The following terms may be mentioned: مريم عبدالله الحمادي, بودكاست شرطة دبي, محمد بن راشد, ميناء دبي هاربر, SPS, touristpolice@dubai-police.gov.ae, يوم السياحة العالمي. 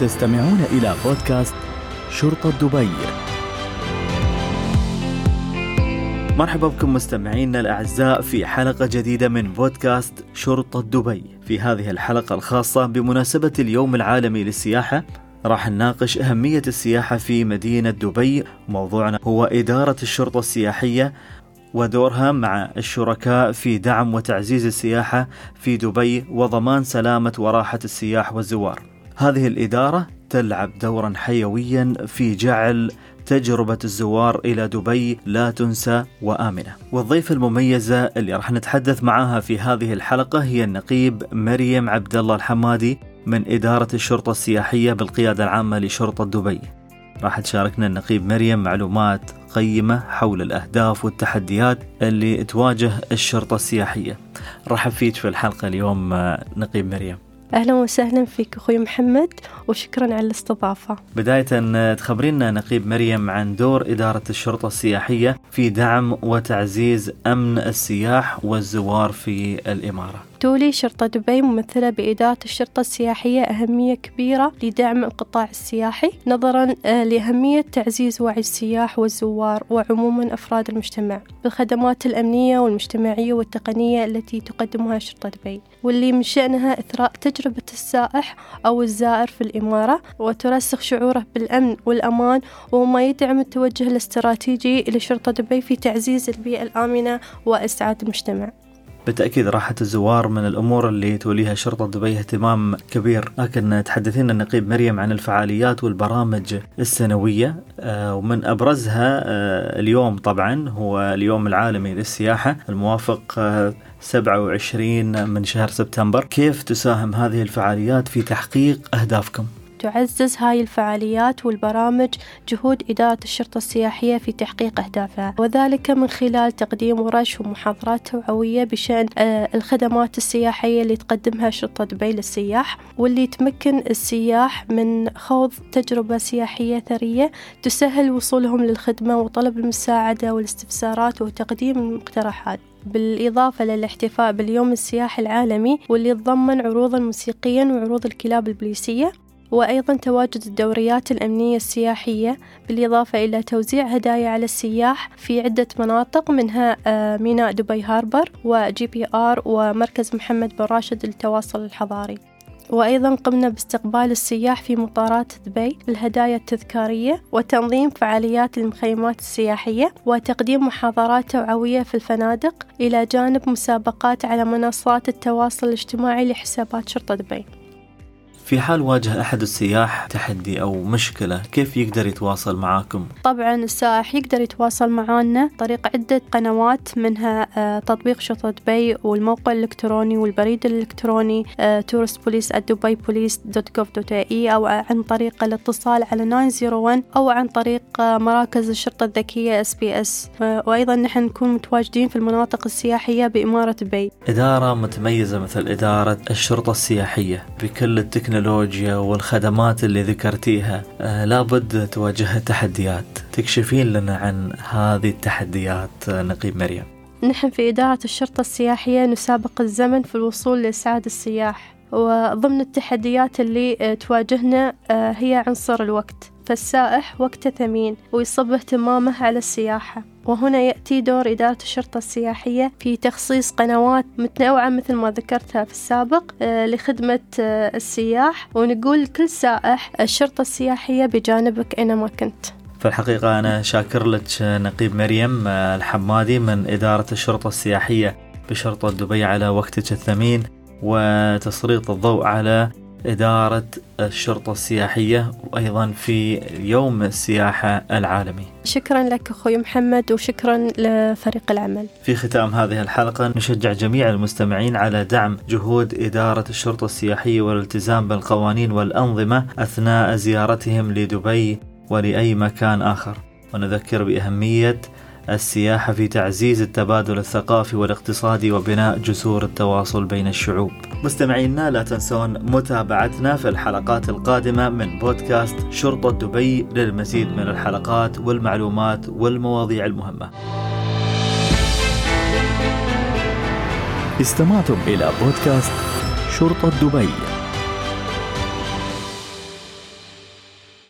تستمعون إلى بودكاست شرطة دبي. مرحبا بكم مستمعينا الأعزاء في حلقة جديدة من بودكاست شرطة دبي. في هذه الحلقة الخاصة بمناسبة اليوم العالمي للسياحة راح نناقش أهمية السياحة في مدينة دبي. موضوعنا هو إدارة الشرطة السياحية ودورها مع الشركاء في دعم وتعزيز السياحة في دبي وضمان سلامة وراحة السياح والزوار. هذه الإدارة تلعب دورا حيويا في جعل تجربة الزوار إلى دبي لا تنسى وآمنة. والضيفة المميزة اللي راح نتحدث معها في هذه الحلقة هي النقيب مريم عبدالله الحمادي من إدارة الشرطة السياحية بالقيادة العامة لشرطة دبي. راح تشاركنا النقيب مريم معلومات قيمة حول الأهداف والتحديات اللي تواجه الشرطة السياحية. رحب فيك في الحلقة اليوم نقيب مريم. أهلا وسهلا فيك أخوي محمد وشكرا على الاستضافة. بداية تخبرينا نقيب مريم عن دور إدارة الشرطة السياحية في دعم وتعزيز أمن السياح والزوار في الإمارة. تولي شرطة دبي ممثلة بإدارة الشرطة السياحية أهمية كبيرة لدعم القطاع السياحي نظرا لأهمية تعزيز وعي السياح والزوار وعموما أفراد المجتمع بالخدمات الأمنية والمجتمعية والتقنية التي تقدمها شرطة دبي، واللي من شأنها إثراء تجربة السائح أو الزائر في الإمارة وترسخ شعوره بالأمن والأمان، وما يدعم التوجه الاستراتيجي لشرطة دبي في تعزيز البيئة الآمنة وإسعاد المجتمع. بالتأكيد راحة الزوار من الأمور اللي توليها شرطة دبي اهتمام كبير، لكن تحدثينا النقيب مريم عن الفعاليات والبرامج السنوية، ومن أبرزها اليوم طبعا هو اليوم العالمي للسياحة الموافق 27 من شهر سبتمبر. كيف تساهم هذه الفعاليات في تحقيق أهدافكم؟ تعزز هاي الفعاليات والبرامج جهود إدارة الشرطة السياحية في تحقيق أهدافها، وذلك من خلال تقديم ورش ومحاضرات توعوية بشأن الخدمات السياحية اللي تقدمها شرطة دبي للسياح، واللي تمكن السياح من خوض تجربة سياحية ثرية تسهل وصولهم للخدمة وطلب المساعدة والاستفسارات وتقديم المقترحات، بالإضافة للاحتفاء باليوم السياحي العالمي واللي يتضمن عروضاً موسيقياً وعروض الكلاب البوليسية، وأيضاً تواجد الدوريات الأمنية السياحية، بالإضافة إلى توزيع هدايا على السياح في عدة مناطق منها ميناء دبي هاربر وGPR ومركز محمد بن راشد للتواصل الحضاري. وأيضاً قمنا باستقبال السياح في مطارات دبي بالهدايا التذكارية وتنظيم فعاليات المخيمات السياحية وتقديم محاضرات توعوية في الفنادق، إلى جانب مسابقات على منصات التواصل الاجتماعي لحسابات شرطة دبي. في حال واجه أحد السياح تحدي أو مشكلة كيف يقدر يتواصل معاكم؟ طبعا السائح يقدر يتواصل معانا طريق عدة قنوات منها تطبيق شرطة دبي والموقع الإلكتروني والبريد الإلكتروني touristpolice@dubai-police.gov.ae، أو عن طريق الاتصال على 901 أو عن طريق مراكز الشرطة الذكية SPS. وأيضا نحن نكون متواجدين في المناطق السياحية بإمارة دبي. إدارة متميزة مثل إدارة الشرطة السياحية بكل التكنولوجيا والخدمات اللي ذكرتيها لابد تواجه تحديات، تكشفين لنا عن هذه التحديات نقيب مريم؟ نحن في إدارة الشرطة السياحية نسابق الزمن في الوصول لإسعاد السياح، وضمن التحديات اللي تواجهنا هي عنصر الوقت، فالسائح وقته ثمين ويصب اهتمامه على السياحة، وهنا يأتي دور إدارة الشرطة السياحية في تخصيص قنوات متنوعة مثل ما ذكرتها في السابق لخدمة السياح، ونقول لكل سائح الشرطة السياحية بجانبك أينما كنت. في الحقيقة أنا شاكر لك نقيب مريم الحمادي من إدارة الشرطة السياحية بشرطة دبي على وقتك الثمين وتسليط الضوء على إدارة الشرطة السياحية وأيضا في يوم السياحة العالمي. شكرا لك أخوي محمد وشكرا لفريق العمل. في ختام هذه الحلقة نشجع جميع المستمعين على دعم جهود إدارة الشرطة السياحية والالتزام بالقوانين والأنظمة أثناء زيارتهم لدبي ولأي مكان آخر، ونذكر بأهمية السياحة في تعزيز التبادل الثقافي والاقتصادي وبناء جسور التواصل بين الشعوب. مستمعينا لا تنسون متابعتنا في الحلقات القادمة من بودكاست شرطة دبي للمزيد من الحلقات والمعلومات والمواضيع المهمة. استمعتم إلى بودكاست شرطة دبي.